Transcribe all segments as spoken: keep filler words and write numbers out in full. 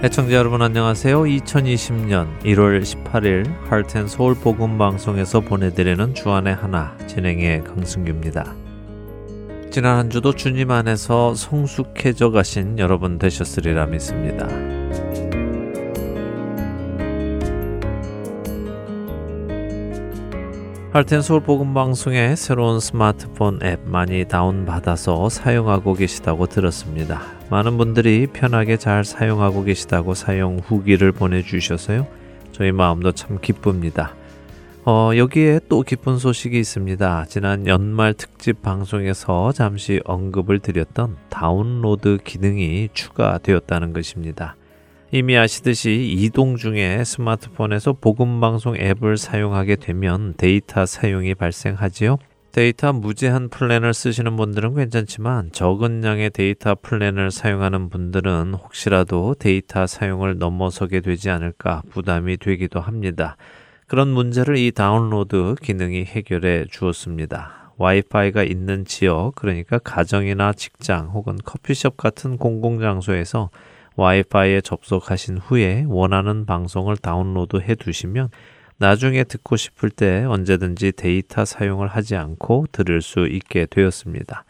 애청자 여러분 안녕하세요. 이천이십 년 일월 십팔일 Heart and Soul 복음 방송에서 보내드리는 주안의 하나 진행의 강승규입니다. 지난 한 주도 주님 안에서 성숙해져 가신 여러분 되셨으리라 믿습니다. Heart and Soul 복음 방송의 새로운 스마트폰 앱 많이 다운받아서 사용하고 계시다고 들었습니다. 많은 분들이 편하게 잘 사용하고 계시다고 사용 후기를 보내주셔서요. 저희 마음도 참 기쁩니다. 어, 여기에 또 기쁜 소식이 있습니다. 지난 연말 특집 방송에서 잠시 언급을 드렸던 다운로드 기능이 추가되었다는 것입니다. 이미 아시듯이 이동 중에 스마트폰에서 복음방송 앱을 사용하게 되면 데이터 사용이 발생하지요. 데이터 무제한 플랜을 쓰시는 분들은 괜찮지만 적은 양의 데이터 플랜을 사용하는 분들은 혹시라도 데이터 사용을 넘어서게 되지 않을까 부담이 되기도 합니다. 그런 문제를 이 다운로드 기능이 해결해 주었습니다. 와이파이가 있는 지역, 그러니까 가정이나 직장 혹은 커피숍 같은 공공장소에서 와이파이에 접속하신 후에 원하는 방송을 다운로드해 두시면 나중에 듣고 싶을 때 언제든지 데이터 사용을 하지 않고 들을 수 있게 되었습니다.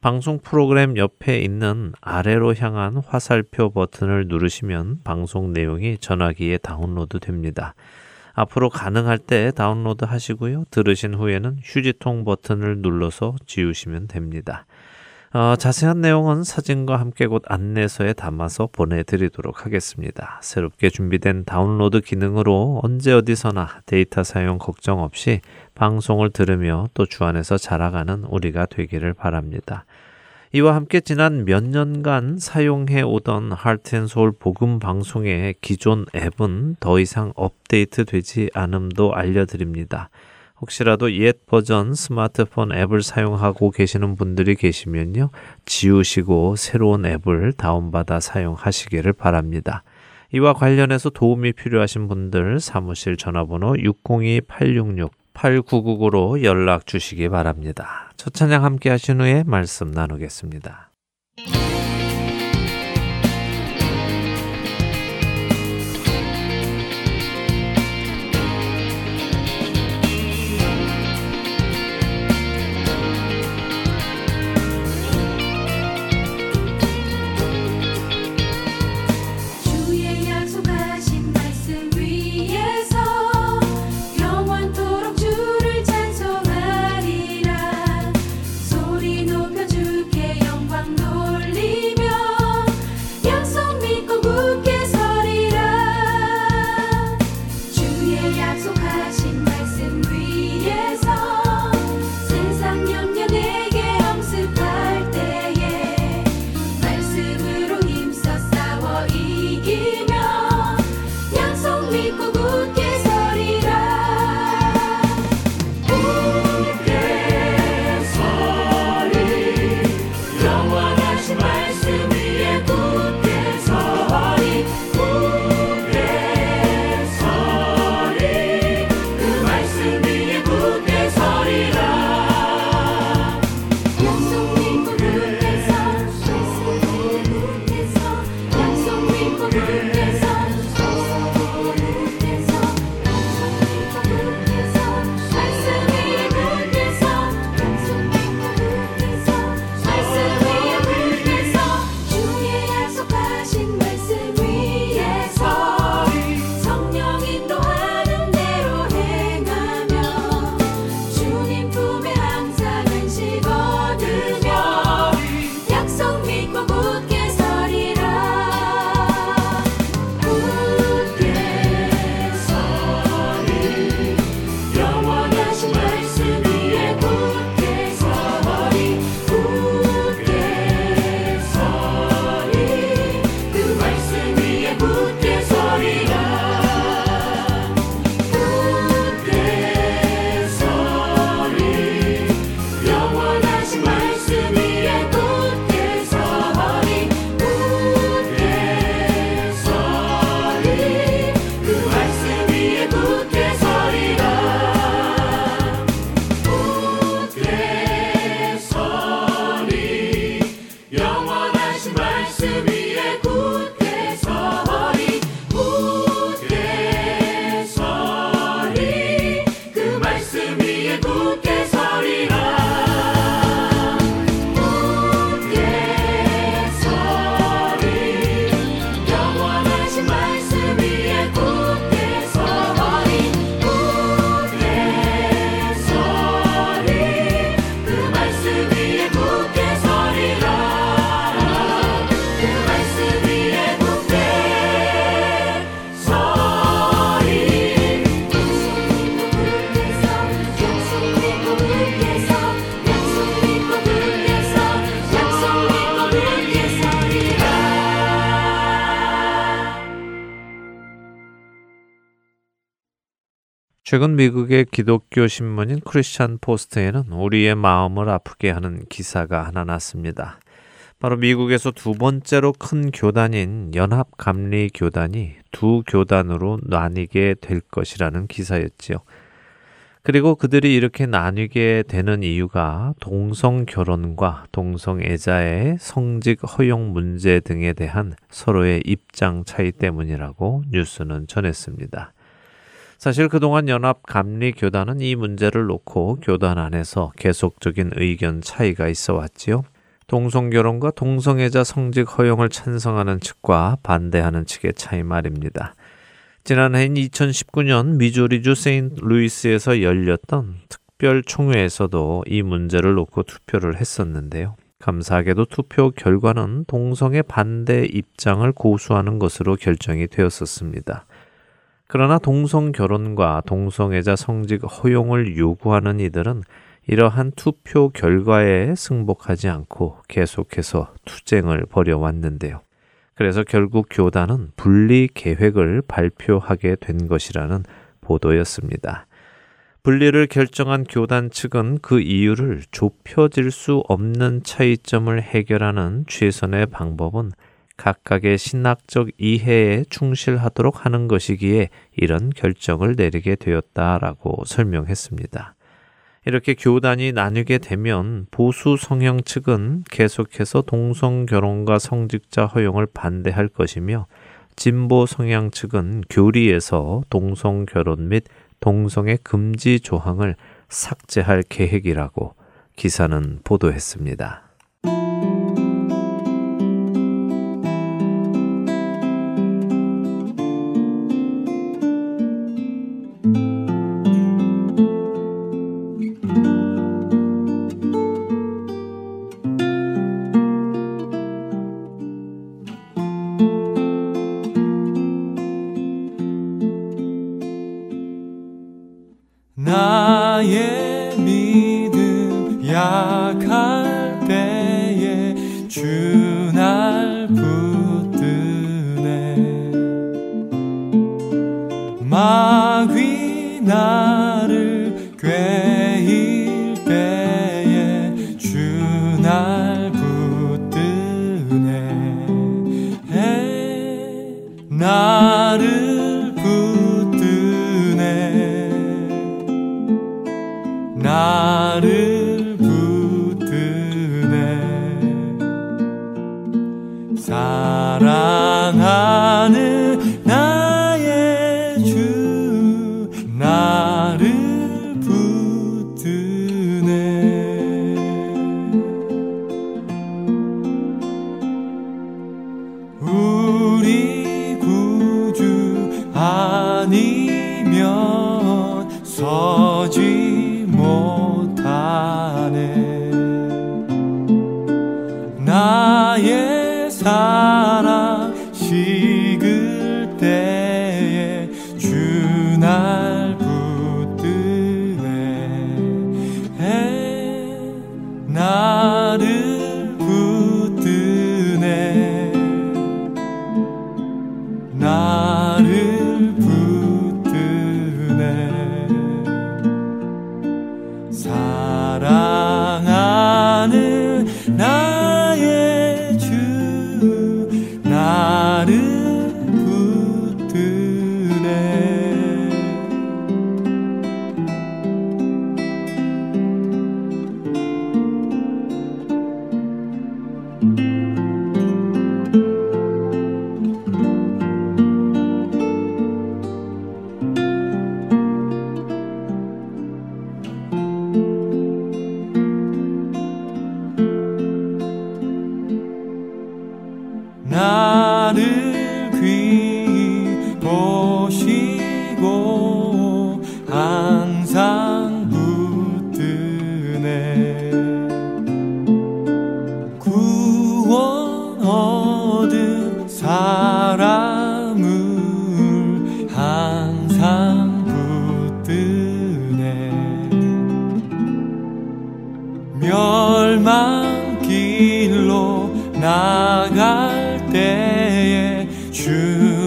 방송 프로그램 옆에 있는 아래로 향한 화살표 버튼을 누르시면 방송 내용이 전화기에 다운로드 됩니다. 앞으로 가능할 때 다운로드 하시고요. 들으신 후에는 휴지통 버튼을 눌러서 지우시면 됩니다. 어, 자세한 내용은 사진과 함께 곧 안내서에 담아서 보내드리도록 하겠습니다. 새롭게 준비된 다운로드 기능으로 언제 어디서나 데이터 사용 걱정 없이 방송을 들으며 또 주안에서 자라가는 우리가 되기를 바랍니다. 이와 함께 지난 몇 년간 사용해 오던 하트앤소울 복음 방송의 기존 앱은 더 이상 업데이트 되지 않음도 알려드립니다. 혹시라도 옛 버전 스마트폰 앱을 사용하고 계시는 분들이 계시면요. 지우시고 새로운 앱을 다운받아 사용하시기를 바랍니다. 이와 관련해서 도움이 필요하신 분들 사무실 전화번호 육공이 팔육육 팔구구구로 연락 주시기 바랍니다. 첫 찬양 함께 하신 후에 말씀 나누겠습니다. 최근 미국의 기독교 신문인 크리스천 포스트에는 우리의 마음을 아프게 하는 기사가 하나 났습니다. 바로 미국에서 두 번째로 큰 교단인 연합감리교단이 두 교단으로 나뉘게 될 것이라는 기사였지요. 그리고 그들이 이렇게 나뉘게 되는 이유가 동성결혼과 동성애자의 성직 허용 문제 등에 대한 서로의 입장 차이 때문이라고 뉴스는 전했습니다. 사실 그동안 연합감리교단은 이 문제를 놓고 교단 안에서 계속적인 의견 차이가 있어 왔지요. 동성결혼과 동성애자 성직 허용을 찬성하는 측과 반대하는 측의 차이 말입니다. 지난해인 이천십구 년 미주리주 세인트 루이스에서 열렸던 특별총회에서도 이 문제를 놓고 투표를 했었는데요. 감사하게도 투표 결과는 동성애 반대 입장을 고수하는 것으로 결정이 되었었습니다. 그러나 동성결혼과 동성애자 성직 허용을 요구하는 이들은 이러한 투표 결과에 승복하지 않고 계속해서 투쟁을 벌여왔는데요. 그래서 결국 교단은 분리 계획을 발표하게 된 것이라는 보도였습니다. 분리를 결정한 교단 측은 그 이유를 좁혀질 수 없는 차이점을 해결하는 최선의 방법은 각각의 신학적 이해에 충실하도록 하는 것이기에 이런 결정을 내리게 되었다라고 설명했습니다. 이렇게 교단이 나뉘게 되면 보수 성향 측은 계속해서 동성결혼과 성직자 허용을 반대할 것이며 진보 성향 측은 교리에서 동성결혼 및 동성애 금지 조항을 삭제할 계획이라고 기사는 보도했습니다. 주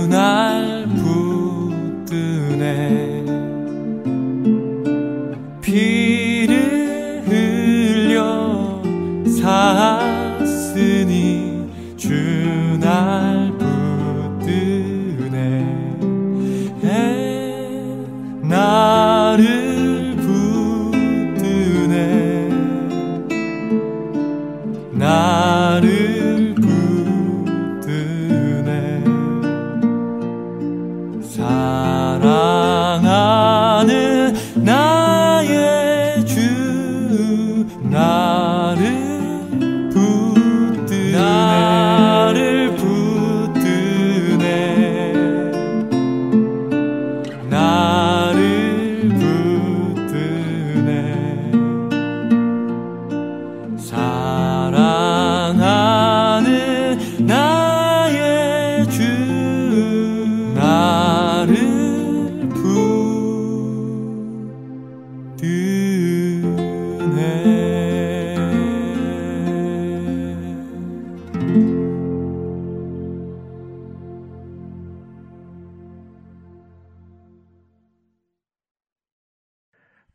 날 붙드네 나를 부르네.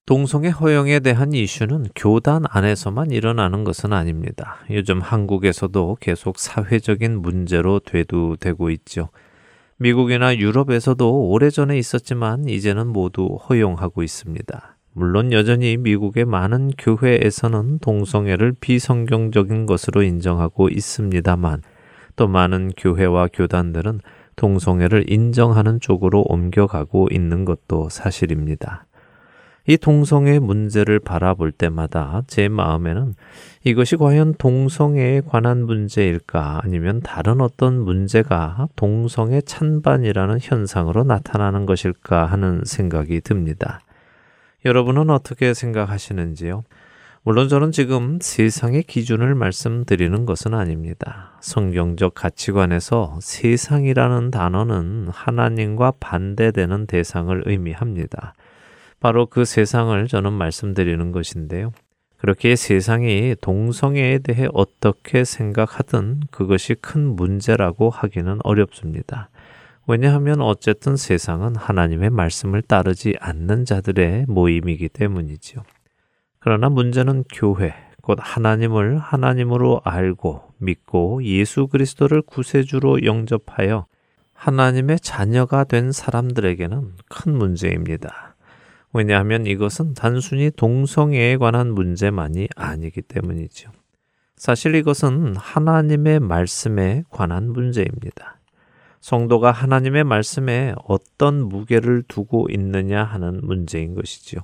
동성애 허용에 대한 이슈는 교단 안에서만 일어나는 것은 아닙니다. 요즘 한국에서도 계속 사회적인 문제로 대두되고 있죠. 미국이나 유럽에서도 오래전에 있었지만 이제는 모두 허용하고 있습니다. 물론 여전히 미국의 많은 교회에서는 동성애를 비성경적인 것으로 인정하고 있습니다만, 또 많은 교회와 교단들은 동성애를 인정하는 쪽으로 옮겨가고 있는 것도 사실입니다. 이 동성애 문제를 바라볼 때마다 제 마음에는 이것이 과연 동성애에 관한 문제일까, 아니면 다른 어떤 문제가 동성애 찬반이라는 현상으로 나타나는 것일까 하는 생각이 듭니다. 여러분은 어떻게 생각하시는지요? 물론 저는 지금 세상의 기준을 말씀드리는 것은 아닙니다. 성경적 가치관에서 세상이라는 단어는 하나님과 반대되는 대상을 의미합니다. 바로 그 세상을 저는 말씀드리는 것인데요. 그렇게 세상이 동성애에 대해 어떻게 생각하든 그것이 큰 문제라고 하기는 어렵습니다. 왜냐하면 어쨌든 세상은 하나님의 말씀을 따르지 않는 자들의 모임이기 때문이죠. 그러나 문제는 교회, 곧 하나님을 하나님으로 알고 믿고 예수 그리스도를 구세주로 영접하여 하나님의 자녀가 된 사람들에게는 큰 문제입니다. 왜냐하면 이것은 단순히 동성애에 관한 문제만이 아니기 때문이죠. 사실 이것은 하나님의 말씀에 관한 문제입니다. 성도가 하나님의 말씀에 어떤 무게를 두고 있느냐 하는 문제인 것이죠.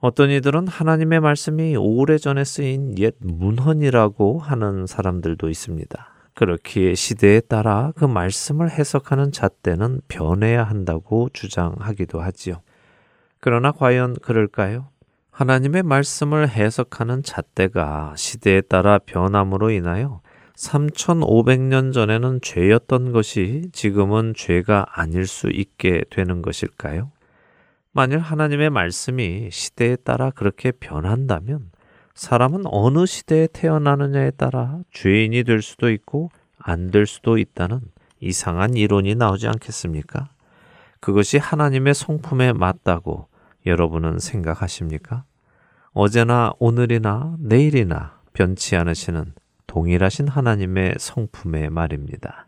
어떤 이들은 하나님의 말씀이 오래전에 쓰인 옛 문헌이라고 하는 사람들도 있습니다. 그렇기에 시대에 따라 그 말씀을 해석하는 잣대는 변해야 한다고 주장하기도 하지요. 그러나 과연 그럴까요? 하나님의 말씀을 해석하는 잣대가 시대에 따라 변함으로 인하여 삼천오백 년 전에는 죄였던 것이 지금은 죄가 아닐 수 있게 되는 것일까요? 만일 하나님의 말씀이 시대에 따라 그렇게 변한다면 사람은 어느 시대에 태어나느냐에 따라 죄인이 될 수도 있고 안 될 수도 있다는 이상한 이론이 나오지 않겠습니까? 그것이 하나님의 성품에 맞다고 여러분은 생각하십니까? 어제나 오늘이나 내일이나 변치 않으시는 동일하신 하나님의 성품의 말입니다.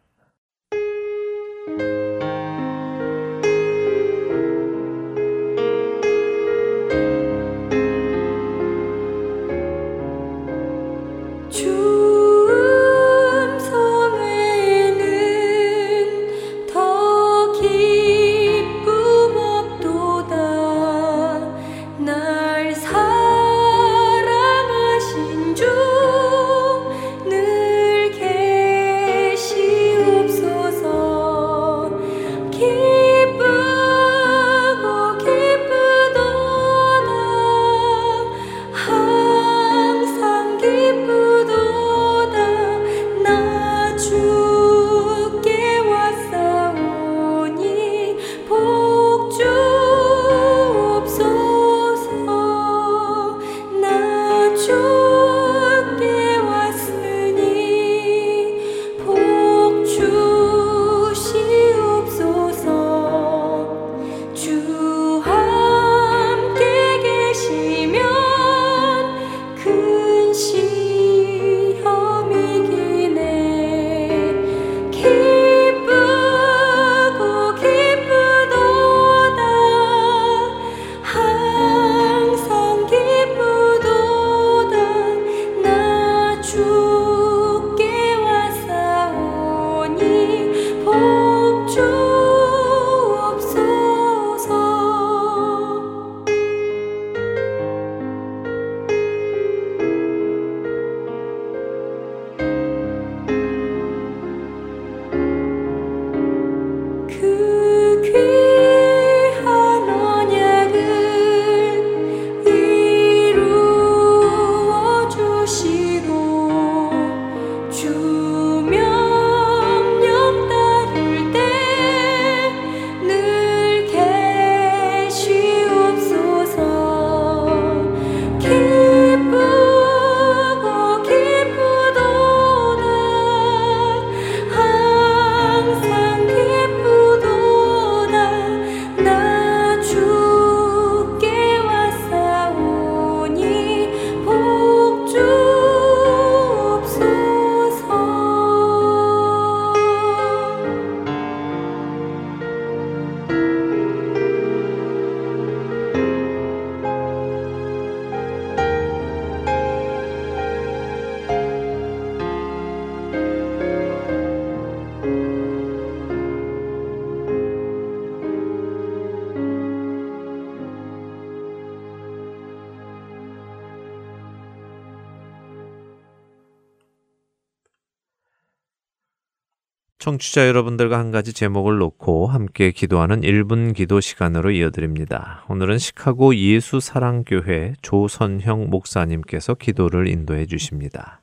청취자 여러분들과 한 가지 제목을 놓고 함께 기도하는 일 분 기도 시간으로 이어드립니다. 오늘은 시카고 예수사랑교회 조선형 목사님께서 기도를 인도해 주십니다.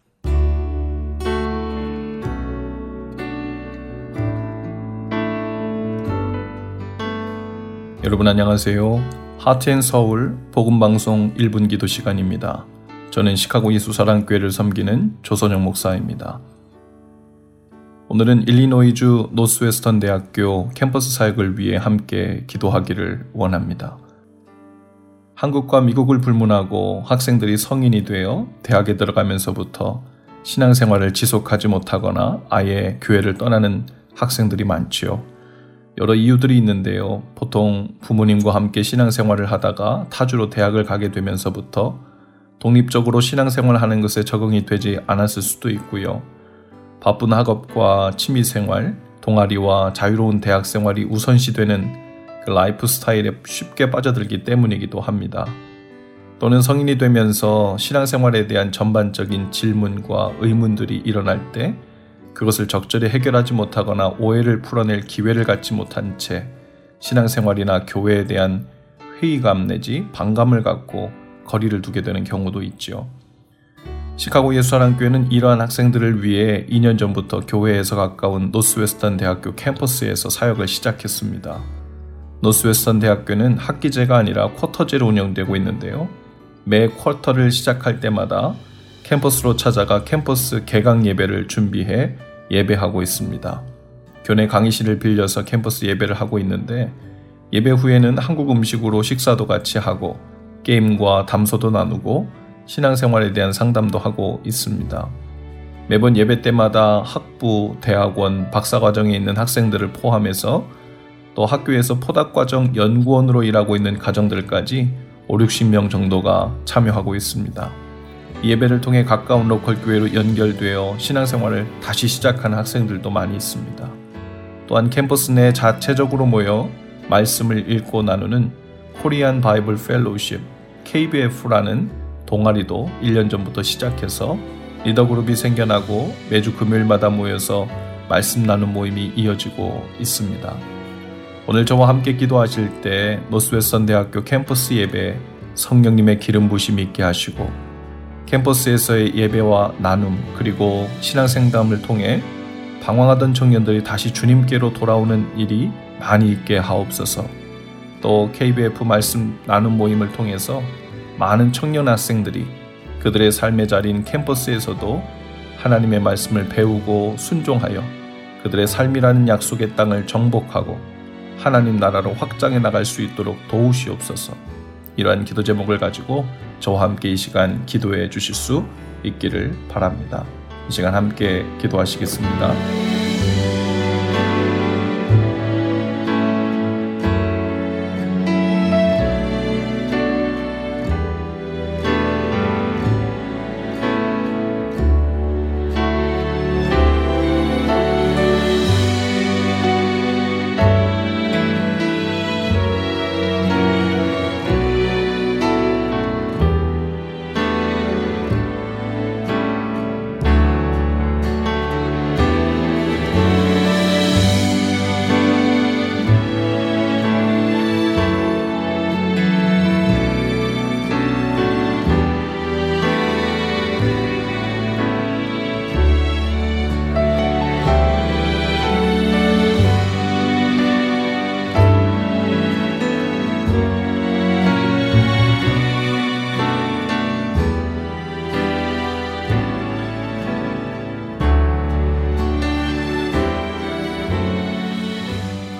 여러분 안녕하세요. 하트 앤 서울 복음방송 일 분 기도 시간입니다. 저는 시카고 예수사랑교회를 섬기는 조선형 목사입니다. 오늘은 일리노이주 노스웨스턴 대학교 캠퍼스 사역을 위해 함께 기도하기를 원합니다. 한국과 미국을 불문하고 학생들이 성인이 되어 대학에 들어가면서부터 신앙생활을 지속하지 못하거나 아예 교회를 떠나는 학생들이 많지요. 여러 이유들이 있는데요. 보통 부모님과 함께 신앙생활을 하다가 타주로 대학을 가게 되면서부터 독립적으로 신앙생활을 하는 것에 적응이 되지 않았을 수도 있고요. 바쁜 학업과 취미생활, 동아리와 자유로운 대학생활이 우선시되는 그 라이프 스타일에 쉽게 빠져들기 때문이기도 합니다. 또는 성인이 되면서 신앙생활에 대한 전반적인 질문과 의문들이 일어날 때 그것을 적절히 해결하지 못하거나 오해를 풀어낼 기회를 갖지 못한 채 신앙생활이나 교회에 대한 회의감 내지 반감을 갖고 거리를 두게 되는 경우도 있죠. 시카고 예수사랑교회는 이러한 학생들을 위해 이 년 전부터 교회에서 가까운 노스웨스턴 대학교 캠퍼스에서 사역을 시작했습니다. 노스웨스턴 대학교는 학기제가 아니라 쿼터제로 운영되고 있는데요. 매 쿼터를 시작할 때마다 캠퍼스로 찾아가 캠퍼스 개강 예배를 준비해 예배하고 있습니다. 교내 강의실을 빌려서 캠퍼스 예배를 하고 있는데 예배 후에는 한국 음식으로 식사도 같이 하고 게임과 담소도 나누고 신앙생활에 대한 상담도 하고 있습니다. 매번 예배 때마다 학부, 대학원, 박사과정에 있는 학생들을 포함해서 또 학교에서 포닥과정 연구원으로 일하고 있는 가정들까지 오륙십 명 정도가 참여하고 있습니다. 이 예배를 통해 가까운 로컬교회로 연결되어 신앙생활을 다시 시작하는 학생들도 많이 있습니다. 또한 캠퍼스 내 자체적으로 모여 말씀을 읽고 나누는 Korean Bible Fellowship, 케이비에프라는 동아리도 일 년 전부터 시작해서 리더그룹이 생겨나고 매주 금요일마다 모여서 말씀 나눔 모임이 이어지고 있습니다. 오늘 저와 함께 기도하실 때 노스웨스턴 대학교 캠퍼스 예배 성령님의 기름 부심 있게 하시고 캠퍼스에서의 예배와 나눔 그리고 신앙생담을 통해 방황하던 청년들이 다시 주님께로 돌아오는 일이 많이 있게 하옵소서. 또 케이비에프 말씀 나눔 모임을 통해서 많은 청년 학생들이 그들의 삶의 자리인 캠퍼스에서도 하나님의 말씀을 배우고 순종하여 그들의 삶이라는 약속의 땅을 정복하고 하나님 나라로 확장해 나갈 수 있도록 도우시옵소서. 이러한 기도 제목을 가지고 저와 함께 이 시간 기도해 주실 수 있기를 바랍니다. 이 시간 함께 기도하시겠습니다.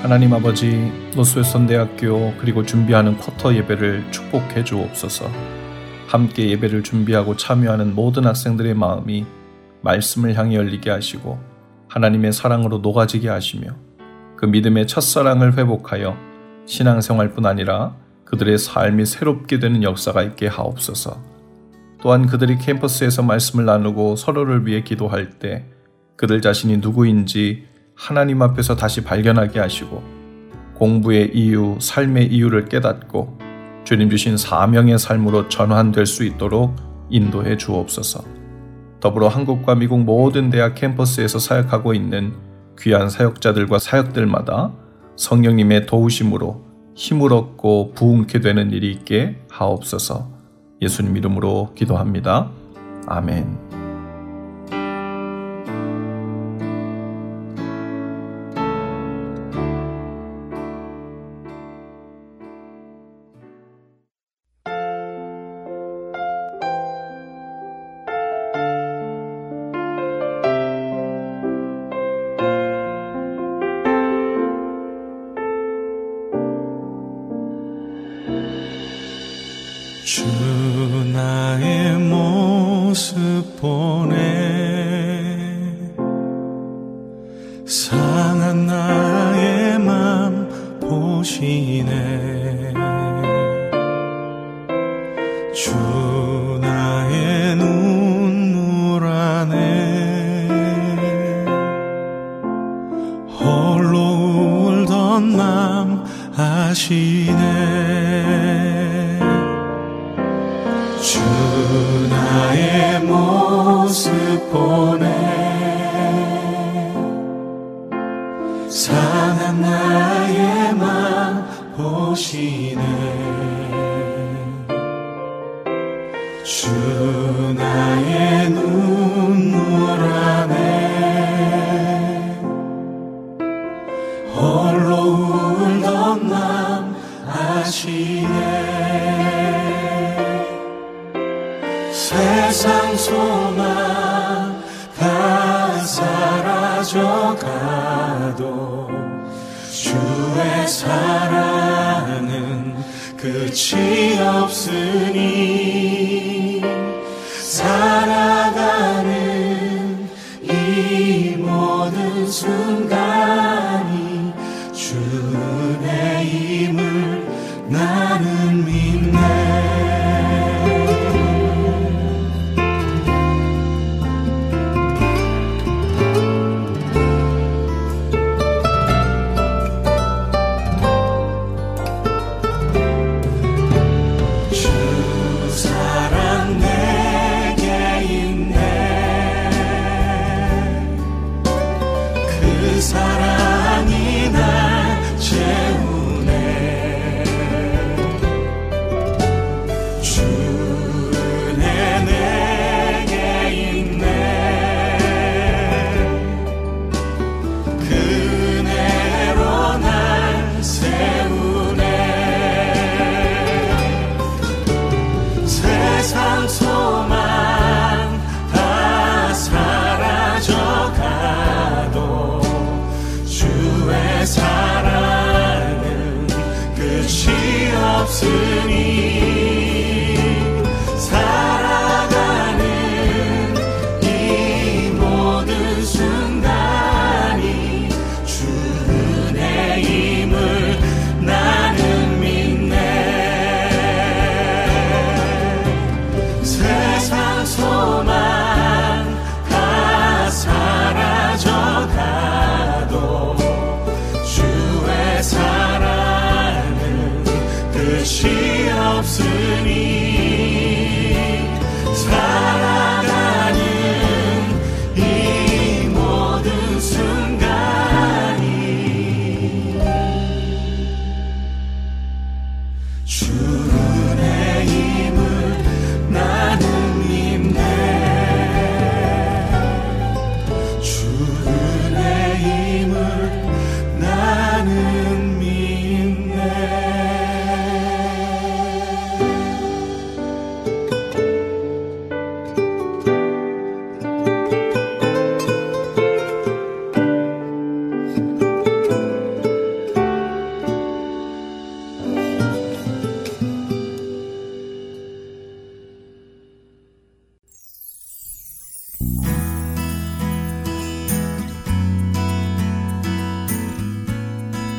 하나님 아버지, 노스웨스턴 대학교 그리고 준비하는 쿼터 예배를 축복해 주옵소서. 함께 예배를 준비하고 참여하는 모든 학생들의 마음이 말씀을 향해 열리게 하시고 하나님의 사랑으로 녹아지게 하시며 그 믿음의 첫사랑을 회복하여 신앙생활뿐 아니라 그들의 삶이 새롭게 되는 역사가 있게 하옵소서. 또한 그들이 캠퍼스에서 말씀을 나누고 서로를 위해 기도할 때 그들 자신이 누구인지 하나님 앞에서 다시 발견하게 하시고 공부의 이유, 삶의 이유를 깨닫고 주님 주신 사명의 삶으로 전환될 수 있도록 인도해 주옵소서. 더불어 한국과 미국 모든 대학 캠퍼스에서 사역하고 있는 귀한 사역자들과 사역들마다 성령님의 도우심으로 힘을 얻고 부흥케 되는 일이 있게 하옵소서. 예수님 이름으로 기도합니다. 아멘.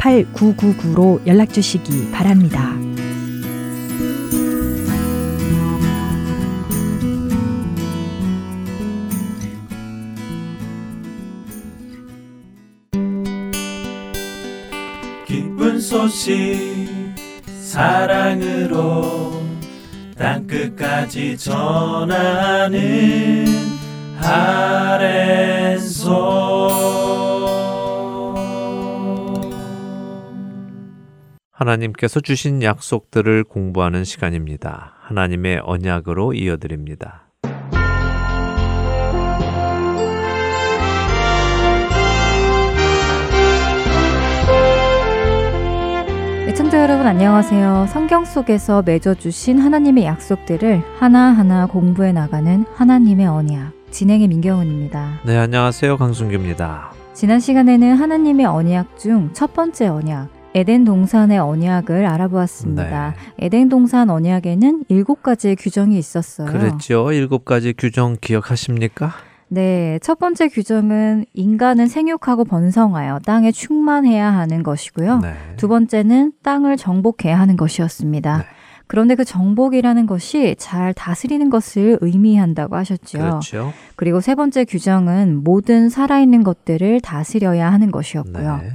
팔팔구구구로 연락 주시기 바랍니다. 기쁜 소식 사랑으로 땅끝까지 전하는 Heart and Soul. 하나님께서 주신 약속들을 공부하는 시간입니다. 하나님의 언약으로 이어드립니다. 시청자 여러분 안녕하세요. 성경 속에서 맺어주신 하나님의 약속들을 하나하나 공부해 나가는 하나님의 언약, 진행의 민경훈입니다. 네, 안녕하세요. 강순규입니다. 지난 시간에는 하나님의 언약 중 첫 번째 언약, 에덴 동산의 언약을 알아보았습니다. 네. 에덴 동산 언약에는 일곱 가지의 규정이 있었어요. 그랬죠. 일곱 가지 규정 기억하십니까? 네, 첫 번째 규정은 인간은 생육하고 번성하여 땅에 충만해야 하는 것이고요. 네. 두 번째는 땅을 정복해야 하는 것이었습니다. 네. 그런데 그 정복이라는 것이 잘 다스리는 것을 의미한다고 하셨죠. 그렇죠. 그리고 세 번째 규정은 모든 살아있는 것들을 다스려야 하는 것이었고요. 네.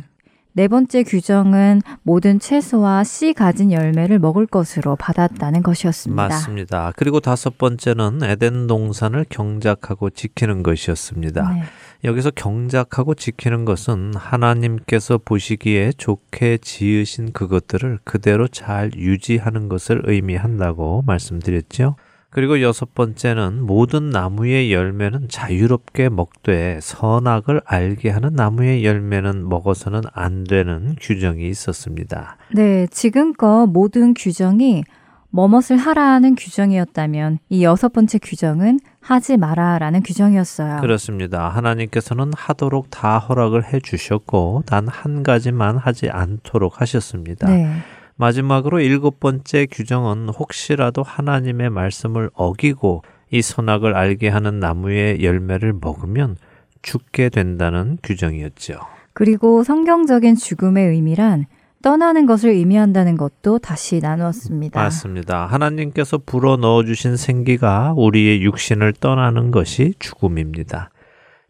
네 번째 규정은 모든 채소와 씨 가진 열매를 먹을 것으로 받았다는 것이었습니다. 맞습니다. 그리고 다섯 번째는 에덴 동산을 경작하고 지키는 것이었습니다. 네. 여기서 경작하고 지키는 것은 하나님께서 보시기에 좋게 지으신 그것들을 그대로 잘 유지하는 것을 의미한다고 말씀드렸죠. 그리고 여섯 번째는 모든 나무의 열매는 자유롭게 먹되 선악을 알게 하는 나무의 열매는 먹어서는 안 되는 규정이 있었습니다. 네, 지금껏 모든 규정이 뭐뭇을 하라는 규정이었다면 이 여섯 번째 규정은 하지 마라라는 규정이었어요. 그렇습니다. 하나님께서는 하도록 다 허락을 해 주셨고 단 한 가지만 하지 않도록 하셨습니다. 네. 마지막으로 일곱 번째 규정은 혹시라도 하나님의 말씀을 어기고 이 선악을 알게 하는 나무의 열매를 먹으면 죽게 된다는 규정이었죠. 그리고 성경적인 죽음의 의미란 떠나는 것을 의미한다는 것도 다시 나누었습니다. 맞습니다. 하나님께서 불어넣어주신 생기가 우리의 육신을 떠나는 것이 죽음입니다.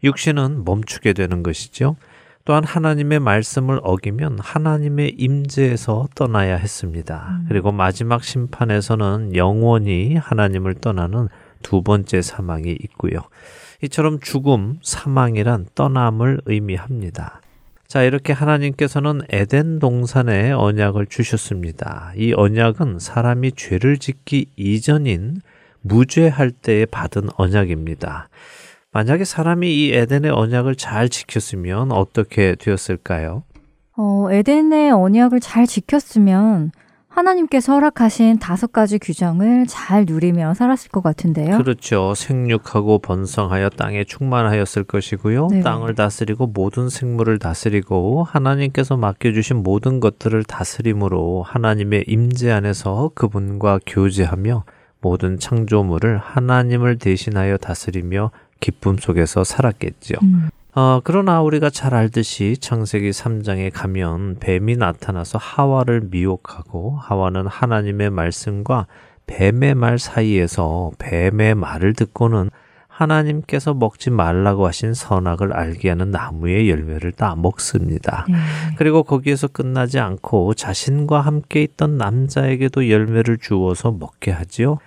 육신은 멈추게 되는 것이죠. 또한 하나님의 말씀을 어기면 하나님의 임재에서 떠나야 했습니다. 그리고 마지막 심판에서는 영원히 하나님을 떠나는 두 번째 사망이 있고요. 이처럼 죽음, 사망이란 떠남을 의미합니다. 자, 이렇게 하나님께서는 에덴 동산에 언약을 주셨습니다. 이 언약은 사람이 죄를 짓기 이전인 무죄할 때에 받은 언약입니다. 만약에 사람이 이 에덴의 언약을 잘 지켰으면 어떻게 되었을까요? 어, 에덴의 언약을 잘 지켰으면 하나님께서 허락하신 다섯 가지 규정을 잘 누리며 살았을 것 같은데요. 그렇죠. 생육하고 번성하여 땅에 충만하였을 것이고요. 네. 땅을 다스리고 모든 생물을 다스리고 하나님께서 맡겨주신 모든 것들을 다스림으로 하나님의 임재 안에서 그분과 교제하며 모든 창조물을 하나님을 대신하여 다스리며 기쁨 속에서 살았겠죠. 음. 어, 그러나 우리가 잘 알듯이 창세기 삼 장에 가면 뱀이 나타나서 하와를 미혹하고 하와는 하나님의 말씀과 뱀의 말 사이에서 뱀의 말을 듣고는 하나님께서 먹지 말라고 하신 선악을 알게 하는 나무의 열매를 따 먹습니다. 네. 그리고 거기에서 끝나지 않고 자신과 함께 있던 남자에게도 열매를 주어서 먹게 하지요.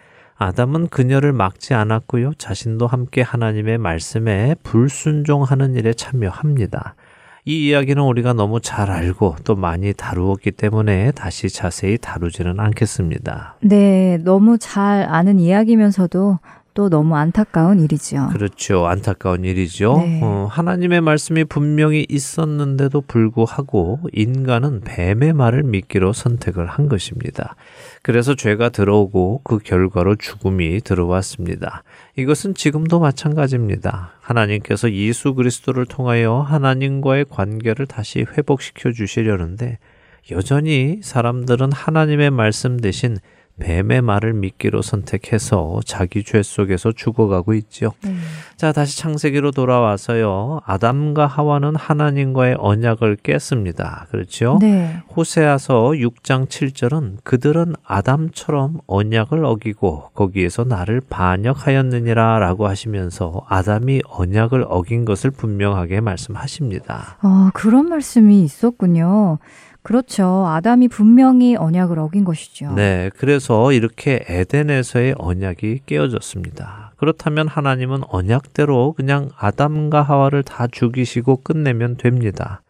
아담은 그녀를 막지 않았고요. 자신도 함께 하나님의 말씀에 불순종하는 일에 참여합니다. 이 이야기는 우리가 너무 잘 알고 또 많이 다루었기 때문에 다시 자세히 다루지는 않겠습니다. 네, 너무 잘 아는 이야기면서도 또 너무 안타까운 일이죠. 그렇죠. 안타까운 일이죠. 네. 어, 하나님의 말씀이 분명히 있었는데도 불구하고 인간은 뱀의 말을 믿기로 선택을 한 것입니다. 그래서 죄가 들어오고 그 결과로 죽음이 들어왔습니다. 이것은 지금도 마찬가지입니다. 하나님께서 예수 그리스도를 통하여 하나님과의 관계를 다시 회복시켜 주시려는데 여전히 사람들은 하나님의 말씀 대신 뱀의 말을 믿기로 선택해서 자기 죄 속에서 죽어가고 있죠. 음. 자, 다시 창세기로 돌아와서요. 아담과 하와는 하나님과의 언약을 깼습니다. 그렇죠? 네. 호세아서 육 장 칠 절은 그들은 아담처럼 언약을 어기고 거기에서 나를 반역하였느니라 라고 하시면서 아담이 언약을 어긴 것을 분명하게 말씀하십니다. 아, 그런 말씀이 있었군요. 그렇죠. 아담이 분명히 언약을 어긴 것이죠. 네. 그래서 이렇게 에덴에서의 언약이 깨어졌습니다. 그렇다면 하나님은 언약대로 그냥 아담과 하와를 다 죽이시고 끝내면 됩니다.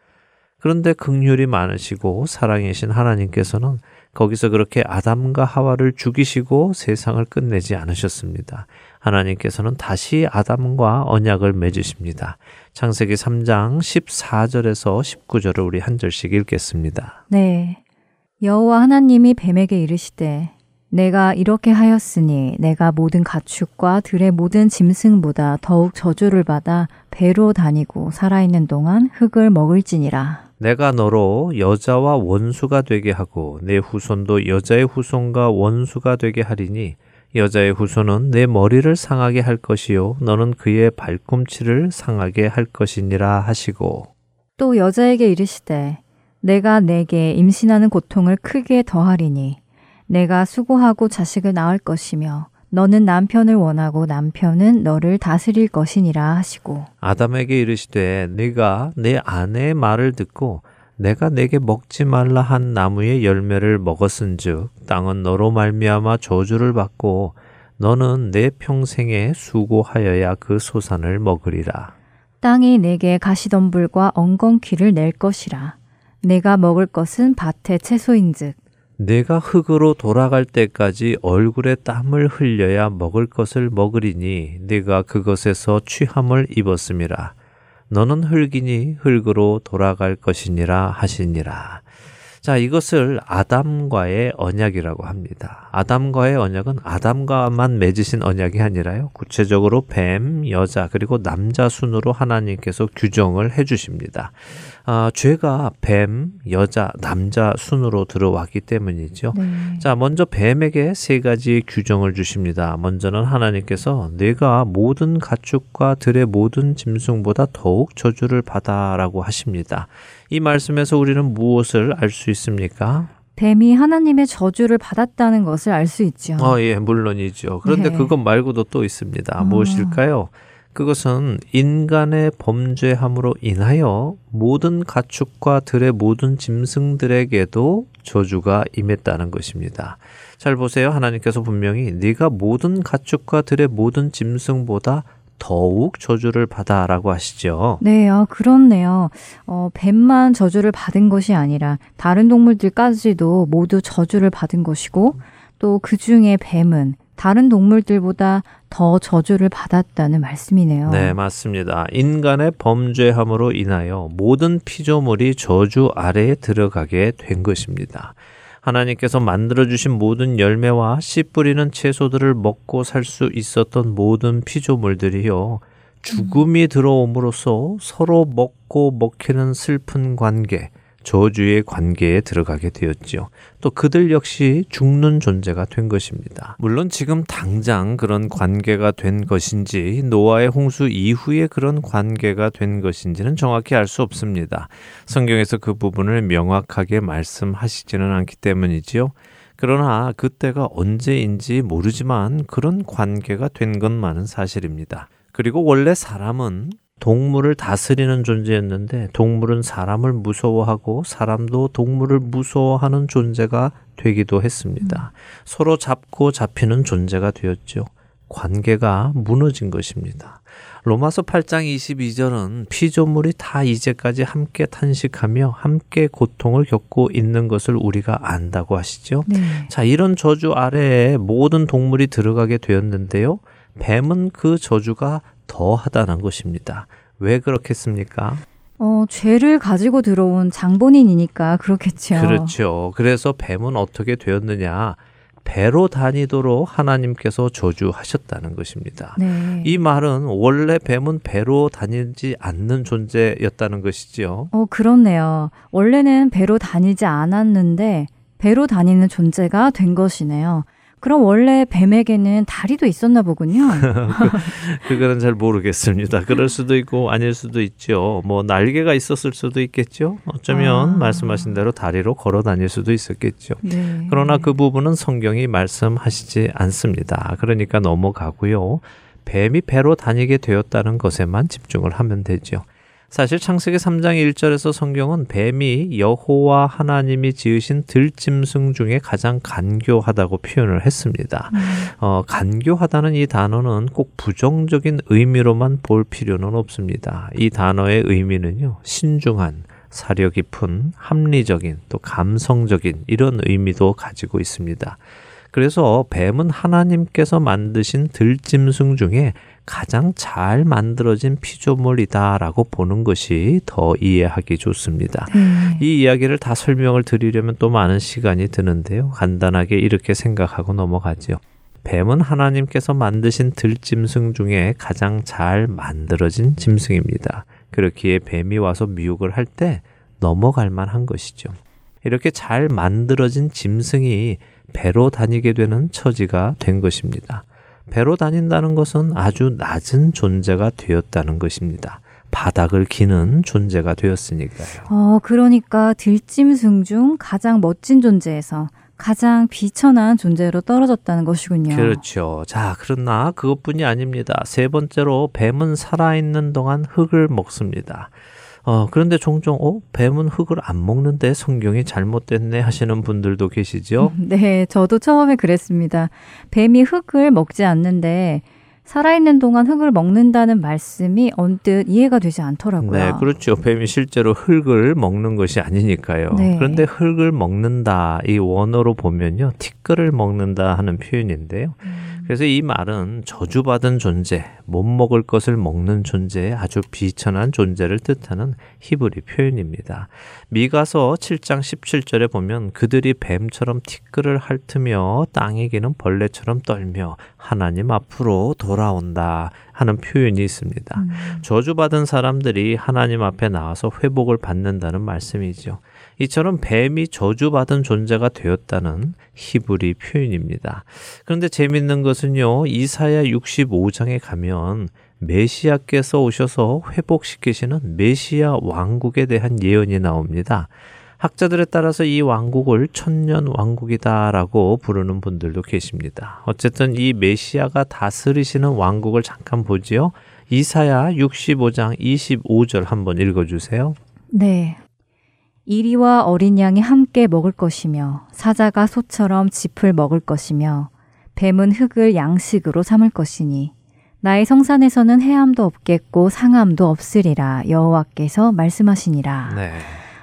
그런데 긍휼이 많으시고 사랑이신 하나님께서는 거기서 그렇게 아담과 하와를 죽이시고 세상을 끝내지 않으셨습니다. 하나님께서는 다시 아담과 언약을 맺으십니다. 창세기 삼 장 십사 절에서 십구 절을 우리 한 절씩 읽겠습니다. 네. 여호와 하나님이 뱀에게 이르시되 내가 이렇게 하였으니 내가 모든 가축과 들의 모든 짐승보다 더욱 저주를 받아 배로 다니고 살아있는 동안 흙을 먹을지니라. 내가 너로 여자와 원수가 되게 하고 내 후손도 여자의 후손과 원수가 되게 하리니 여자의 후손은 내 머리를 상하게 할 것이요 너는 그의 발꿈치를 상하게 할 것이니라 하시고 또 여자에게 이르시되 내가 내게 임신하는 고통을 크게 더하리니 내가 수고하고 자식을 낳을 것이며 너는 남편을 원하고 남편은 너를 다스릴 것이니라 하시고 아담에게 이르시되 네가 내 아내의 말을 듣고 내가 내게 먹지 말라 한 나무의 열매를 먹었은즉 땅은 너로 말미암아 저주를 받고 너는 내 평생에 수고하여야 그 소산을 먹으리라. 땅이 내게 가시덤불과 엉겅퀴를 낼 것이라. 내가 먹을 것은 밭의 채소인즉 내가 흙으로 돌아갈 때까지 얼굴에 땀을 흘려야 먹을 것을 먹으리니 네가 그것에서 취함을 입었음이라. 너는 흙이니 흙으로 돌아갈 것이니라 하시니라. 자, 이것을 아담과의 언약이라고 합니다. 아담과의 언약은 아담과만 맺으신 언약이 아니라요. 구체적으로 뱀, 여자 그리고 남자 순으로 하나님께서 규정을 해주십니다. 아, 죄가 뱀, 여자, 남자 순으로 들어왔기 때문이죠. 네. 자, 먼저 뱀에게 세 가지의 규정을 주십니다. 먼저는 하나님께서 내가 모든 가축과 들의 모든 짐승보다 더욱 저주를 받아라고 하십니다. 이 말씀에서 우리는 무엇을 알 수 있습니까? 뱀이 하나님의 저주를 받았다는 것을 알 수 있죠. 어, 예, 물론이죠. 그런데 네. 그것 말고도 또 있습니다. 음. 무엇일까요? 그것은 인간의 범죄함으로 인하여 모든 가축과 들의 모든 짐승들에게도 저주가 임했다는 것입니다. 잘 보세요. 하나님께서 분명히 네가 모든 가축과 들의 모든 짐승보다 더욱 저주를 받아라고 하시죠. 네, 아, 그렇네요. 어, 뱀만 저주를 받은 것이 아니라 다른 동물들까지도 모두 저주를 받은 것이고 또 그 중에 뱀은 다른 동물들보다 더 저주를 받았다는 말씀이네요. 네, 맞습니다. 인간의 범죄함으로 인하여 모든 피조물이 저주 아래에 들어가게 된 것입니다. 하나님께서 만들어주신 모든 열매와 씨 뿌리는 채소들을 먹고 살 수 있었던 모든 피조물들이요. 죽음이 들어옴으로써 서로 먹고 먹히는 슬픈 관계, 저주의 관계에 들어가게 되었지요. 또 그들 역시 죽는 존재가 된 것입니다. 물론 지금 당장 그런 관계가 된 것인지 노아의 홍수 이후에 그런 관계가 된 것인지는 정확히 알 수 없습니다. 성경에서 그 부분을 명확하게 말씀하시지는 않기 때문이지요. 그러나 그때가 언제인지 모르지만 그런 관계가 된 것만은 사실입니다. 그리고 원래 사람은 동물을 다스리는 존재였는데 동물은 사람을 무서워하고 사람도 동물을 무서워하는 존재가 되기도 했습니다. 음. 서로 잡고 잡히는 존재가 되었죠. 관계가 무너진 것입니다. 로마서 팔 장 이십이 절은 피조물이 다 이제까지 함께 탄식하며 함께 고통을 겪고 있는 것을 우리가 안다고 하시죠. 네. 자, 이런 저주 아래에 모든 동물이 들어가게 되었는데요. 뱀은 그 저주가 더하다는 것입니다. 왜 그렇겠습니까? 어, 죄를 가지고 들어온 장본인이니까 그렇겠죠. 그렇죠. 그래서 뱀은 어떻게 되었느냐? 배로 다니도록 하나님께서 저주하셨다는 것입니다. 네. 이 말은 원래 뱀은 배로 다니지 않는 존재였다는 것이지요. 어, 그렇네요. 원래는 배로 다니지 않았는데 배로 다니는 존재가 된 것이네요. 그럼 원래 뱀에게는 다리도 있었나 보군요. 그거는 잘 모르겠습니다. 그럴 수도 있고 아닐 수도 있죠. 뭐 날개가 있었을 수도 있겠죠. 어쩌면 아. 말씀하신 대로 다리로 걸어 다닐 수도 있었겠죠. 네. 그러나 그 부분은 성경이 말씀하시지 않습니다. 그러니까 넘어가고요. 뱀이 배로 다니게 되었다는 것에만 집중을 하면 되죠. 사실 창세기 삼 장 일 절에서 성경은 뱀이 여호와 하나님이 지으신 들짐승 중에 가장 간교하다고 표현을 했습니다. 음. 어, 간교하다는 이 단어는 꼭 부정적인 의미로만 볼 필요는 없습니다. 이 단어의 의미는요, 신중한, 사려 깊은, 합리적인, 또 감성적인 이런 의미도 가지고 있습니다. 그래서 뱀은 하나님께서 만드신 들짐승 중에 가장 잘 만들어진 피조물이다라고 보는 것이 더 이해하기 좋습니다. 음. 이 이야기를 다 설명을 드리려면 또 많은 시간이 드는데요. 간단하게 이렇게 생각하고 넘어가죠. 뱀은 하나님께서 만드신 들짐승 중에 가장 잘 만들어진 짐승입니다. 그렇기에 뱀이 와서 미혹을 할 때 넘어갈 만한 것이죠. 이렇게 잘 만들어진 짐승이 배로 다니게 되는 처지가 된 것입니다. 배로 다닌다는 것은 아주 낮은 존재가 되었다는 것입니다. 바닥을 기는 존재가 되었으니까요. 어, 그러니까 들짐승 중 가장 멋진 존재에서 가장 비천한 존재로 떨어졌다는 것이군요. 그렇죠. 자, 그러나 그것뿐이 아닙니다. 세 번째로 뱀은 살아있는 동안 흙을 먹습니다. 어, 그런데 종종 어? 뱀은 흙을 안 먹는데 성경이 잘못됐네 하시는 분들도 계시죠? 네, 저도 처음에 그랬습니다. 뱀이 흙을 먹지 않는데 살아있는 동안 흙을 먹는다는 말씀이 언뜻 이해가 되지 않더라고요. 네, 그렇죠. 뱀이 실제로 흙을 먹는 것이 아니니까요. 네. 그런데 흙을 먹는다, 이 원어로 보면요, 티끌을 먹는다 하는 표현인데요. 음. 그래서 이 말은 저주받은 존재, 못 먹을 것을 먹는 존재의 아주 비천한 존재를 뜻하는 히브리 표현입니다. 미가서 칠 장 십칠 절에 보면 그들이 뱀처럼 티끌을 핥으며 땅에게는 벌레처럼 떨며 하나님 앞으로 돌아온다 하는 표현이 있습니다. 음. 저주받은 사람들이 하나님 앞에 나와서 회복을 받는다는 말씀이죠. 이처럼 뱀이 저주받은 존재가 되었다는 히브리 표현입니다. 그런데 재밌는 것은요, 이사야 육십오 장에 가면 메시아께서 오셔서 회복시키시는 메시아 왕국에 대한 예언이 나옵니다. 학자들에 따라서 이 왕국을 천년 왕국이다라고 부르는 분들도 계십니다. 어쨌든 이 메시아가 다스리시는 왕국을 잠깐 보지요. 이사야 육십오 장 이십오 절 한번 읽어주세요. 네. 이리와 어린 양이 함께 먹을 것이며 사자가 소처럼 짚을 먹을 것이며 뱀은 흙을 양식으로 삼을 것이니 나의 성산에서는 해함도 없겠고 상함도 없으리라 여호와께서 말씀하시니라. 네.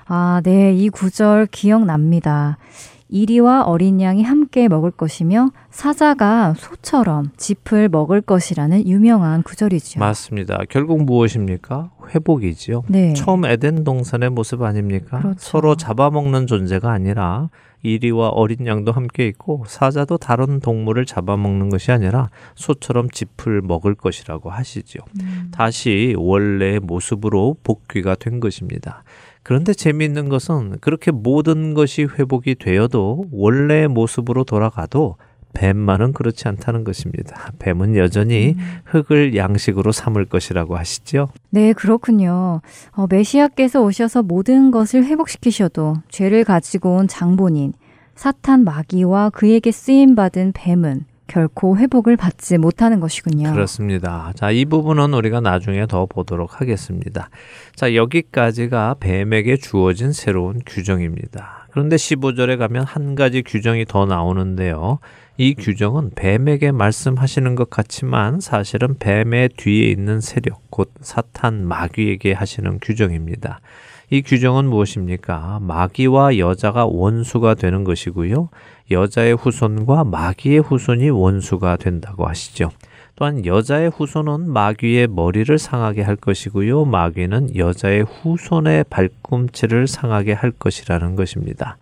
아, 네, 이 구절 기억납니다. 이리와 어린 양이 함께 먹을 것이며 사자가 소처럼 짚을 먹을 것이라는 유명한 구절이죠. 맞습니다. 결국 무엇입니까? 회복이지요. 네. 처음 에덴 동산의 모습 아닙니까? 그렇죠. 서로 잡아먹는 존재가 아니라 이리와 어린 양도 함께 있고 사자도 다른 동물을 잡아먹는 것이 아니라 소처럼 짚을 먹을 것이라고 하시죠. 음. 다시 원래의 모습으로 복귀가 된 것입니다. 그런데 재미있는 것은 그렇게 모든 것이 회복이 되어도 원래의 모습으로 돌아가도 뱀만은 그렇지 않다는 것입니다. 뱀은 여전히 흙을 양식으로 삼을 것이라고 하시죠? 네, 그렇군요. 어, 메시아께서 오셔서 모든 것을 회복시키셔도 죄를 가지고 온 장본인, 사탄 마귀와 그에게 쓰임받은 뱀은 결코 회복을 받지 못하는 것이군요. 그렇습니다. 자, 이 부분은 우리가 나중에 더 보도록 하겠습니다. 자, 여기까지가 뱀에게 주어진 새로운 규정입니다. 그런데 십오 절에 가면 한 가지 규정이 더 나오는데요. 이 규정은 뱀에게 말씀하시는 것 같지만 사실은 뱀의 뒤에 있는 세력, 곧 사탄 마귀에게 하시는 규정입니다. 이 규정은 무엇입니까? 마귀와 여자가 원수가 되는 것이고요. 여자의 후손과 마귀의 후손이 원수가 된다고 하시죠. 또한 여자의 후손은 마귀의 머리를 상하게 할 것이고요. 마귀는 여자의 후손의 발꿈치를 상하게 할 것이라는 것입니다.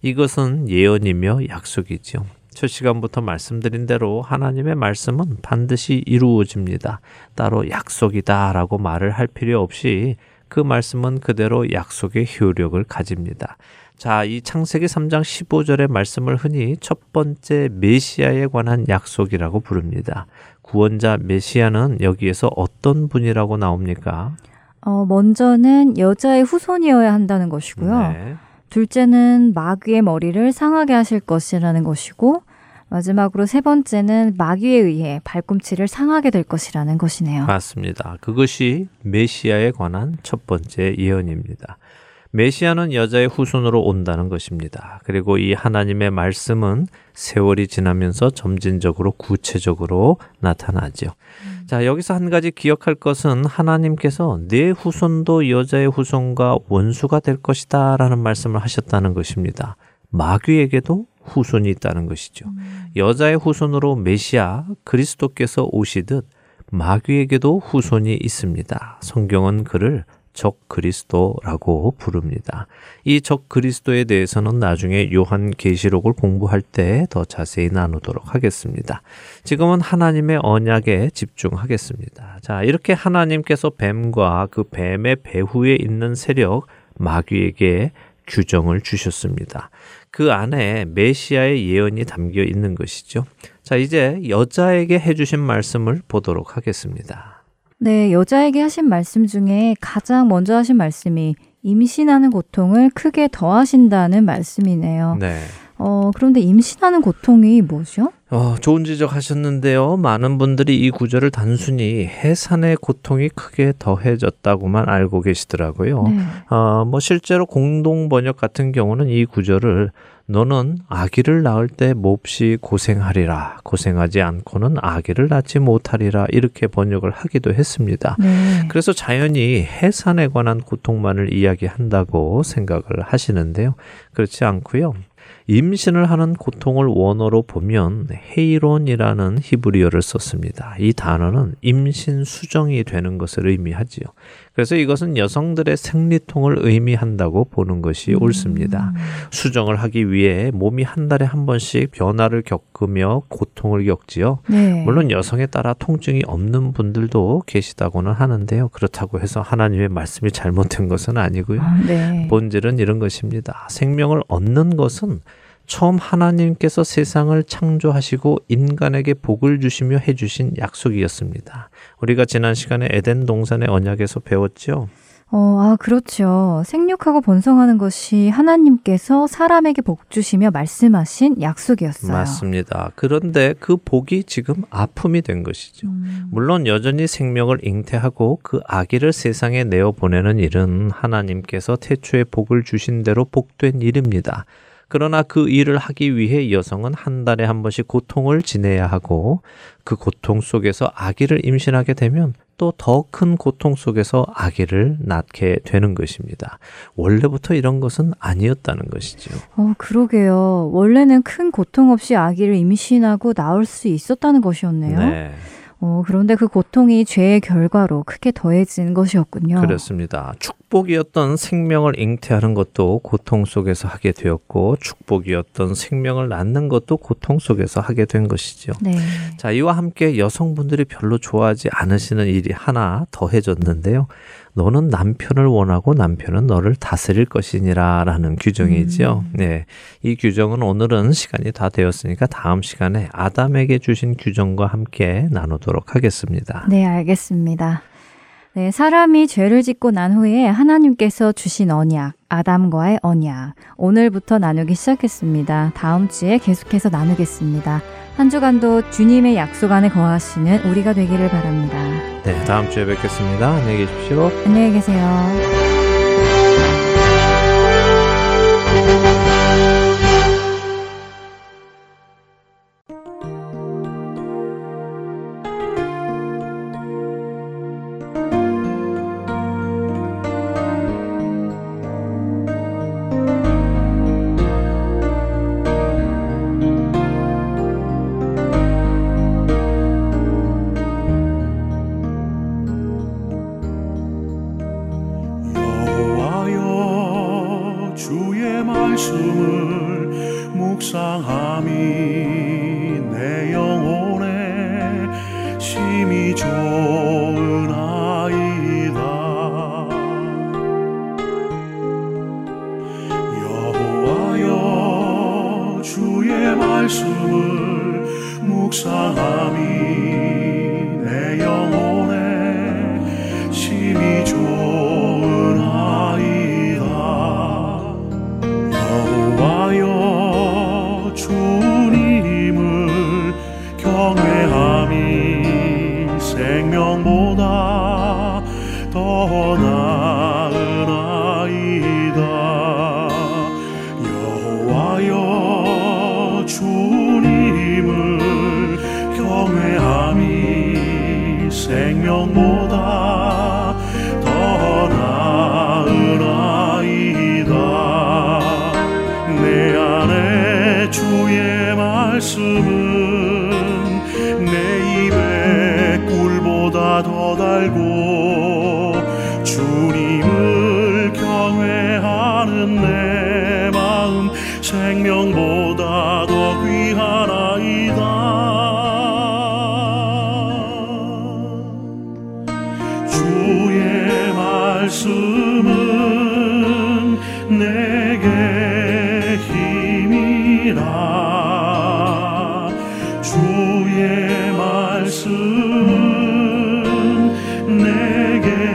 이것은 예언이며 약속이죠. 첫 시간부터 말씀드린 대로 하나님의 말씀은 반드시 이루어집니다. 따로 약속이다라고 말을 할 필요 없이 그 말씀은 그대로 약속의 효력을 가집니다. 자, 이 창세기 삼 장 십오 절의 말씀을 흔히 첫 번째 메시아에 관한 약속이라고 부릅니다. 구원자 메시아는 여기에서 어떤 분이라고 나옵니까? 어, 먼저는 여자의 후손이어야 한다는 것이고요. 네. 둘째는 마귀의 머리를 상하게 하실 것이라는 것이고, 마지막으로 세 번째는 마귀에 의해 발꿈치를 상하게 될 것이라는 것이네요. 맞습니다. 그것이 메시아에 관한 첫 번째 예언입니다. 메시아는 여자의 후손으로 온다는 것입니다. 그리고 이 하나님의 말씀은 세월이 지나면서 점진적으로 구체적으로 나타나죠. 음. 자, 여기서 한 가지 기억할 것은 하나님께서 내 후손도 여자의 후손과 원수가 될 것이다 라는 말씀을 하셨다는 것입니다. 마귀에게도 후손이 있다는 것이죠. 음. 여자의 후손으로 메시아 그리스도께서 오시듯 마귀에게도 후손이 있습니다. 성경은 그를 적 그리스도라고 부릅니다. 이 적 그리스도에 대해서는 나중에 요한 계시록을 공부할 때 더 자세히 나누도록 하겠습니다. 지금은 하나님의 언약에 집중하겠습니다. 자, 이렇게 하나님께서 뱀과 그 뱀의 배후에 있는 세력 마귀에게 규정을 주셨습니다. 그 안에 메시아의 예언이 담겨 있는 것이죠. 자, 이제 여자에게 해주신 말씀을 보도록 하겠습니다. 네, 여자에게 하신 말씀 중에 가장 먼저 하신 말씀이 임신하는 고통을 크게 더하신다는 말씀이네요. 네. 어, 그런데 임신하는 고통이 뭐죠? 어, 좋은 지적하셨는데요. 많은 분들이 이 구절을 단순히 해산의 고통이 크게 더해졌다고만 알고 계시더라고요. 네. 어, 뭐 실제로 공동 번역 같은 경우는 이 구절을 너는 아기를 낳을 때 몹시 고생하리라, 고생하지 않고는 아기를 낳지 못하리라 이렇게 번역을 하기도 했습니다. 네. 그래서 자연히 해산에 관한 고통만을 이야기한다고 생각을 하시는데요. 그렇지 않고요. 임신을 하는 고통을 원어로 보면 헤이론이라는 히브리어를 썼습니다. 이 단어는 임신 수정이 되는 것을 의미하지요. 그래서 이것은 여성들의 생리통을 의미한다고 보는 것이 음. 옳습니다. 수정을 하기 위해 몸이 한 달에 한 번씩 변화를 겪으며 고통을 겪지요. 네. 물론 여성에 따라 통증이 없는 분들도 계시다고는 하는데요. 그렇다고 해서 하나님의 말씀이 잘못된 것은 아니고요. 아, 네. 본질은 이런 것입니다. 생명을 얻는 것은 처음 하나님께서 세상을 창조하시고 인간에게 복을 주시며 해주신 약속이었습니다. 우리가 지난 시간에 에덴 동산의 언약에서 배웠죠? 어, 아, 그렇죠. 생육하고 번성하는 것이 하나님께서 사람에게 복 주시며 말씀하신 약속이었어요. 맞습니다. 그런데 그 복이 지금 아픔이 된 것이죠. 음. 물론 여전히 생명을 잉태하고 그 아기를 세상에 내어보내는 일은 하나님께서 태초에 복을 주신 대로 복된 일입니다. 그러나 그 일을 하기 위해 여성은 한 달에 한 번씩 고통을 지내야 하고 그 고통 속에서 아기를 임신하게 되면 또 더 큰 고통 속에서 아기를 낳게 되는 것입니다. 원래부터 이런 것은 아니었다는 것이죠. 어, 그러게요. 원래는 큰 고통 없이 아기를 임신하고 낳을 수 있었다는 것이었네요. 네. 어, 그런데 그 고통이 죄의 결과로 크게 더해진 것이었군요. 그렇습니다. 축복이었던 생명을 잉태하는 것도 고통 속에서 하게 되었고 축복이었던 생명을 낳는 것도 고통 속에서 하게 된 것이죠. 네. 자, 이와 함께 여성분들이 별로 좋아하지 않으시는 일이 하나 더해졌는데요. 너는 남편을 원하고 남편은 너를 다스릴 것이니라 라는 규정이죠. 음. 네, 이 규정은 오늘은 시간이 다 되었으니까 다음 시간에 아담에게 주신 규정과 함께 나누도록 하겠습니다. 네, 알겠습니다. 네, 사람이 죄를 짓고 난 후에 하나님께서 주신 언약, 아담과의 언약, 오늘부터 나누기 시작했습니다. 다음 주에 계속해서 나누겠습니다. 한 주간도 주님의 약속 안에 거하시는 우리가 되기를 바랍니다. 네, 다음 주에 뵙겠습니다. 안녕히 계십시오. 안녕히 계세요. 좋으나이다. 주의 말씀을 묵상함이 내 영혼에 심히 좋으나이다. 여호와여 주님을 경외함이 생명보다 더 나으나이다. 여호와여 주님을 경외함이 생명보다 더 나으나이다. 내 안에 주의 말씀은 내 입에 꿀보다 더 달고 주님을 경외하는 내 마음 생명보다 더 귀하나이다. 주의 말씀은 내게 힘이라. 주의 말씀은 내게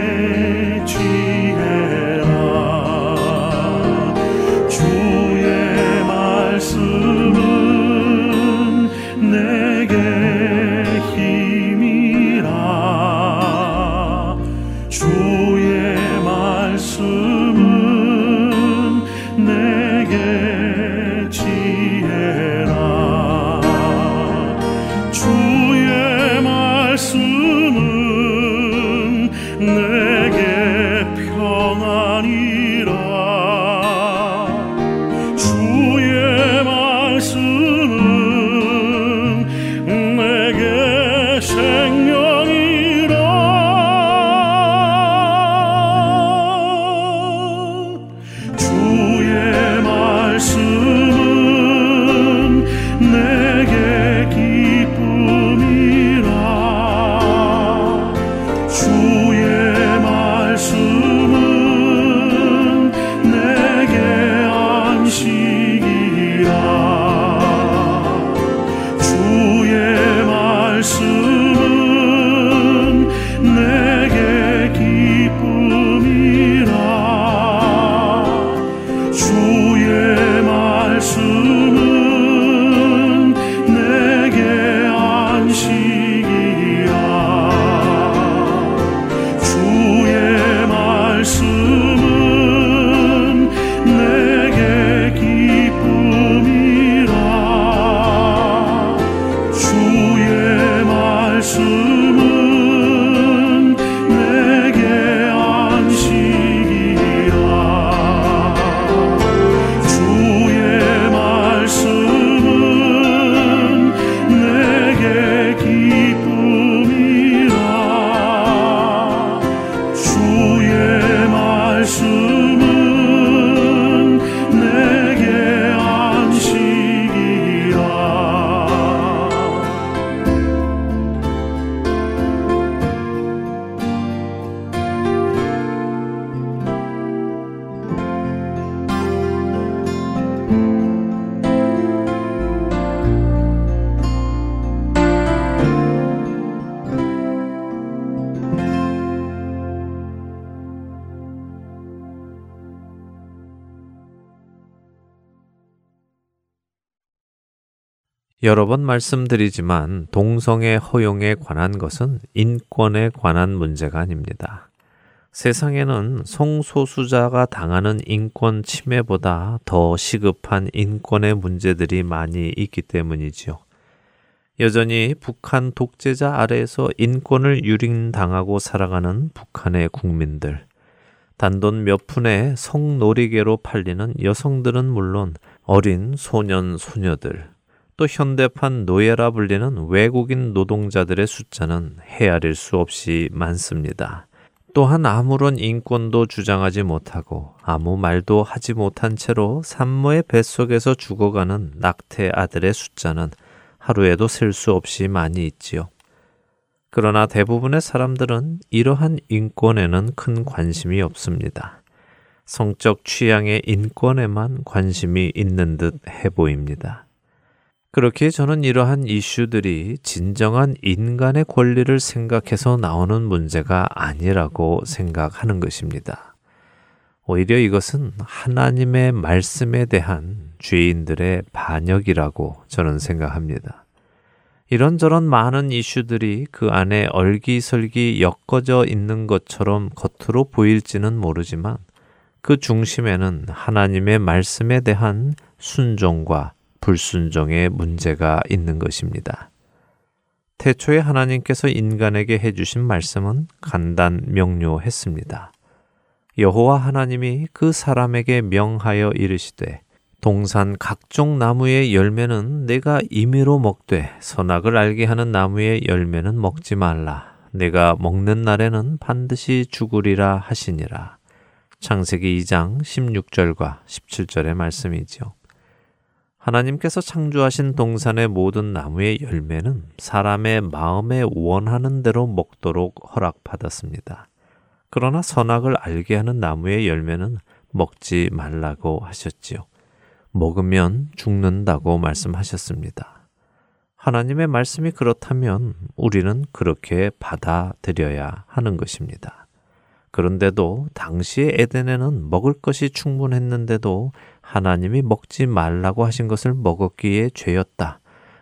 여러 번 말씀드리지만 동성애 허용에 관한 것은 인권에 관한 문제가 아닙니다. 세상에는 성소수자가 당하는 인권 침해보다 더 시급한 인권의 문제들이 많이 있기 때문이지요. 여전히 북한 독재자 아래에서 인권을 유린당하고 살아가는 북한의 국민들, 단돈 몇 푼에 성놀이개로 팔리는 여성들은 물론 어린 소년, 소녀들, 또 현대판 노예라 불리는 외국인 노동자들의 숫자는 헤아릴 수 없이 많습니다. 또한 아무런 인권도 주장하지 못하고 아무 말도 하지 못한 채로 산모의 뱃속에서 죽어가는 낙태 아들의 숫자는 하루에도 셀 수 없이 많이 있지요. 그러나 대부분의 사람들은 이러한 인권에는 큰 관심이 없습니다. 성적 취향의 인권에만 관심이 있는 듯 해 보입니다. 그렇게 저는 이러한 이슈들이 진정한 인간의 권리를 생각해서 나오는 문제가 아니라고 생각하는 것입니다. 오히려 이것은 하나님의 말씀에 대한 죄인들의 반역이라고 저는 생각합니다. 이런저런 많은 이슈들이 그 안에 얼기설기 엮어져 있는 것처럼 겉으로 보일지는 모르지만 그 중심에는 하나님의 말씀에 대한 순종과 불순종의 문제가 있는 것입니다. 태초에 하나님께서 인간에게 해주신 말씀은 간단 명료했습니다. 여호와 하나님이 그 사람에게 명하여 이르시되 동산 각종 나무의 열매는 내가 임의로 먹되 선악을 알게 하는 나무의 열매는 먹지 말라. 내가 먹는 날에는 반드시 죽으리라 하시니라. 창세기 이 장 십육 절과 십칠 절의 말씀이지요. 하나님께서 창조하신 동산의 모든 나무의 열매는 사람의 마음에 원하는 대로 먹도록 허락받았습니다. 그러나 선악을 알게 하는 나무의 열매는 먹지 말라고 하셨지요. 먹으면 죽는다고 말씀하셨습니다. 하나님의 말씀이 그렇다면 우리는 그렇게 받아들여야 하는 것입니다. 그런데도 당시의 에덴에는 먹을 것이 충분했는데도 하나님이 먹지 말라고 하신 것을 먹었기에 죄였다.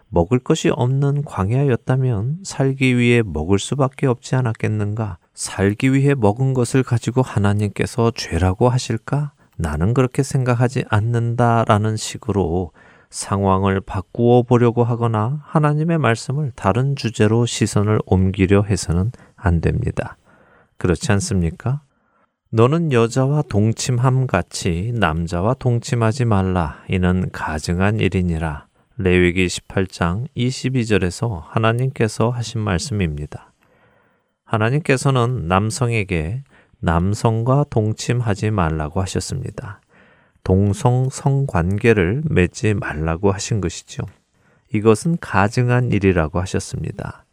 먹을 것이 없는 광야였다면 살기 위해 먹을 수밖에 없지 않았겠는가? 살기 위해 먹은 것을 가지고 하나님께서 죄라고 하실까? 나는 그렇게 생각하지 않는다라는 식으로 상황을 바꾸어 보려고 하거나 하나님의 말씀을 다른 주제로 시선을 옮기려 해서는 안 됩니다. 그렇지 않습니까? 너는 여자와 동침함 같이 남자와 동침하지 말라. 이는 가증한 일이니라. 레위기 십팔 장 이십이 절에서 하나님께서 하신 말씀입니다. 하나님께서는 남성에게 남성과 동침하지 말라고 하셨습니다. 동성 성관계를 맺지 말라고 하신 것이죠. 이것은 가증한 일이라고 하셨습니다.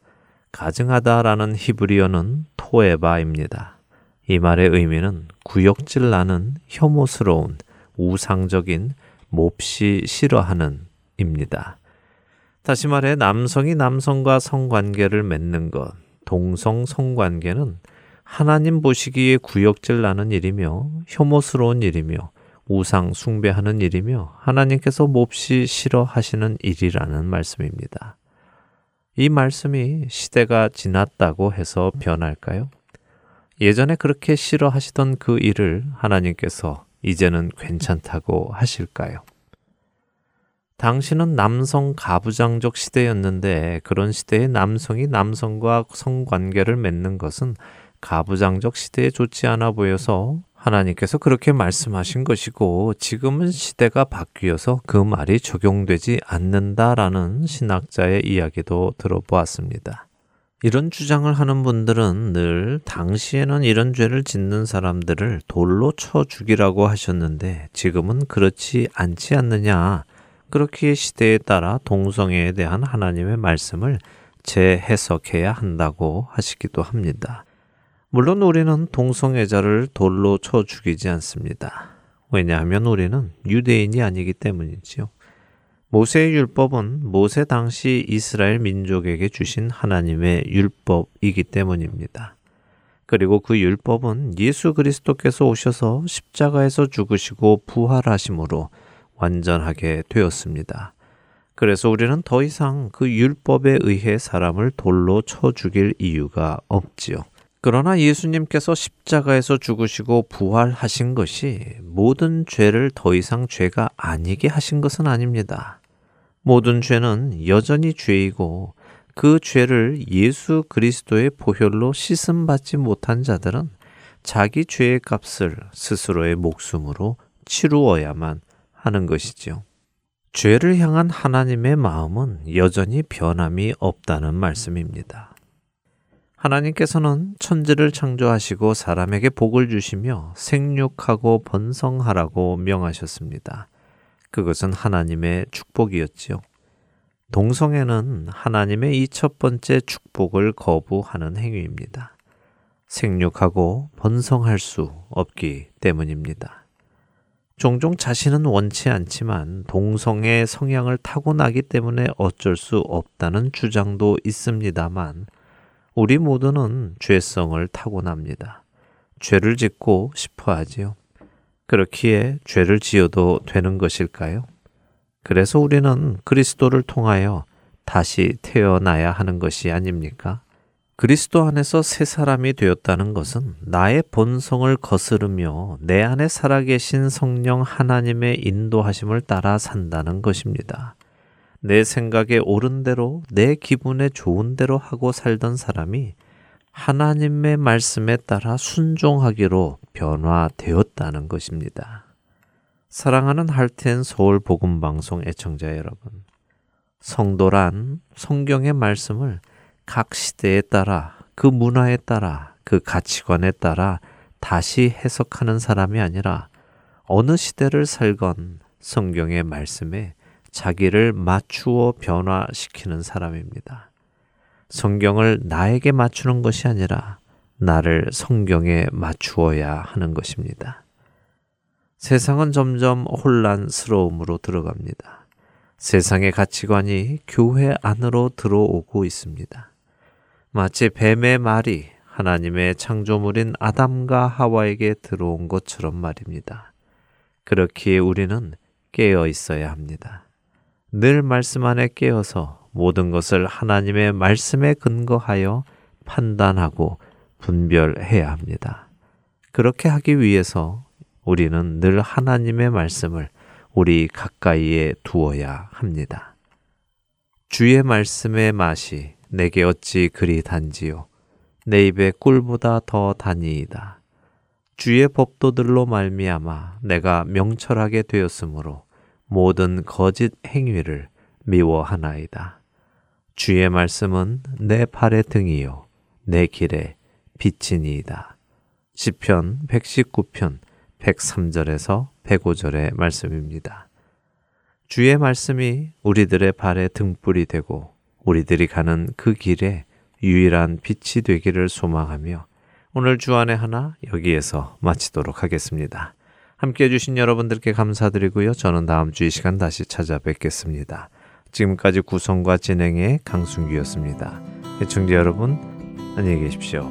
가증하다라는 히브리어는 토에바입니다. 이 말의 의미는 구역질 나는 혐오스러운 우상적인 몹시 싫어하는 입니다. 다시 말해 남성이 남성과 성관계를 맺는 것, 동성 성관계는 하나님 보시기에 구역질 나는 일이며 혐오스러운 일이며 우상 숭배하는 일이며 하나님께서 몹시 싫어하시는 일이라는 말씀입니다. 이 말씀이 시대가 지났다고 해서 변할까요? 예전에 그렇게 싫어하시던 그 일을 하나님께서 이제는 괜찮다고 하실까요? 당시는 남성 가부장적 시대였는데 그런 시대에 남성이 남성과 성관계를 맺는 것은 가부장적 시대에 좋지 않아 보여서 하나님께서 그렇게 말씀하신 것이고 지금은 시대가 바뀌어서 그 말이 적용되지 않는다라는 신학자의 이야기도 들어보았습니다. 이런 주장을 하는 분들은 늘 당시에는 이런 죄를 짓는 사람들을 돌로 쳐 죽이라고 하셨는데 지금은 그렇지 않지 않느냐, 그렇기에 시대에 따라 동성애에 대한 하나님의 말씀을 재해석해야 한다고 하시기도 합니다. 물론 우리는 동성애자를 돌로 쳐 죽이지 않습니다. 왜냐하면 우리는 유대인이 아니기 때문이지요. 모세의 율법은 모세 당시 이스라엘 민족에게 주신 하나님의 율법이기 때문입니다. 그리고 그 율법은 예수 그리스도께서 오셔서 십자가에서 죽으시고 부활하심으로 완전하게 되었습니다. 그래서 우리는 더 이상 그 율법에 의해 사람을 돌로 쳐 죽일 이유가 없지요. 그러나 예수님께서 십자가에서 죽으시고 부활하신 것이 모든 죄를 더 이상 죄가 아니게 하신 것은 아닙니다. 모든 죄는 여전히 죄이고 그 죄를 예수 그리스도의 보혈로 씻음받지 못한 자들은 자기 죄의 값을 스스로의 목숨으로 치루어야만 하는 것이지요. 죄를 향한 하나님의 마음은 여전히 변함이 없다는 말씀입니다. 하나님께서는 천지를 창조하시고 사람에게 복을 주시며 생육하고 번성하라고 명하셨습니다. 그것은 하나님의 축복이었지요. 동성애는 하나님의 이 첫 번째 축복을 거부하는 행위입니다. 생육하고 번성할 수 없기 때문입니다. 종종 자신은 원치 않지만 동성의 성향을 타고나기 때문에 어쩔 수 없다는 주장도 있습니다만 우리 모두는 죄성을 타고납니다. 죄를 짓고 싶어 하지요. 그렇기에 죄를 지어도 되는 것일까요? 그래서 우리는 그리스도를 통하여 다시 태어나야 하는 것이 아닙니까? 그리스도 안에서 새 사람이 되었다는 것은 나의 본성을 거스르며 내 안에 살아계신 성령 하나님의 인도하심을 따라 산다는 것입니다. 내 생각에 옳은 대로, 내 기분에 좋은 대로 하고 살던 사람이 하나님의 말씀에 따라 순종하기로 변화되었다는 것입니다. 사랑하는 Heart and Soul 복음방송 애청자 여러분, 성도란 성경의 말씀을 각 시대에 따라, 그 문화에 따라, 그 가치관에 따라 다시 해석하는 사람이 아니라 어느 시대를 살건 성경의 말씀에 자기를 맞추어 변화시키는 사람입니다. 성경을 나에게 맞추는 것이 아니라 나를 성경에 맞추어야 하는 것입니다. 세상은 점점 혼란스러움으로 들어갑니다. 세상의 가치관이 교회 안으로 들어오고 있습니다. 마치 뱀의 말이 하나님의 창조물인 아담과 하와에게 들어온 것처럼 말입니다. 그렇기에 우리는 깨어 있어야 합니다. 늘 말씀 안에 깨어서 모든 것을 하나님의 말씀에 근거하여 판단하고 분별해야 합니다. 그렇게 하기 위해서 우리는 늘 하나님의 말씀을 우리 가까이에 두어야 합니다. 주의 말씀의 맛이 내게 어찌 그리 단지요. 내 입에 꿀보다 더 다니이다. 주의 법도들로 말미암아 내가 명철하게 되었으므로 모든 거짓 행위를 미워하나이다. 주의 말씀은 내 발의 등이요 내 길에 빛이니이다. 시편 백십구 편 백삼 절에서 백오 절의 말씀입니다. 주의 말씀이 우리들의 발의 등불이 되고 우리들이 가는 그 길에 유일한 빛이 되기를 소망하며 오늘 주안의 하나 여기에서 마치도록 하겠습니다. 함께해 주신 여러분들께 감사드리고요. 저는 다음 주 이 시간 다시 찾아뵙겠습니다. 지금까지 구성과 진행의 강순규였습니다. 애청자 여러분 안녕히 계십시오.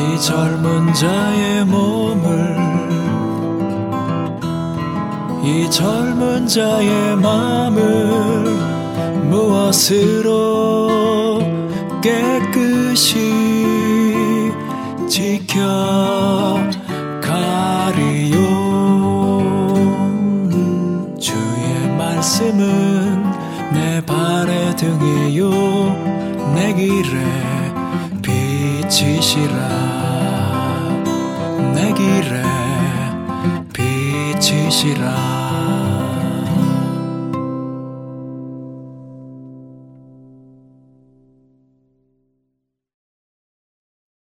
이 젊은 자의 몸을 이 젊은 자의 마음을 무엇으로 깨끗이 지켜가리요. 주의 말씀은 내 발의 등이요 내 길에 빛이시라. 내 길에 빛이시라.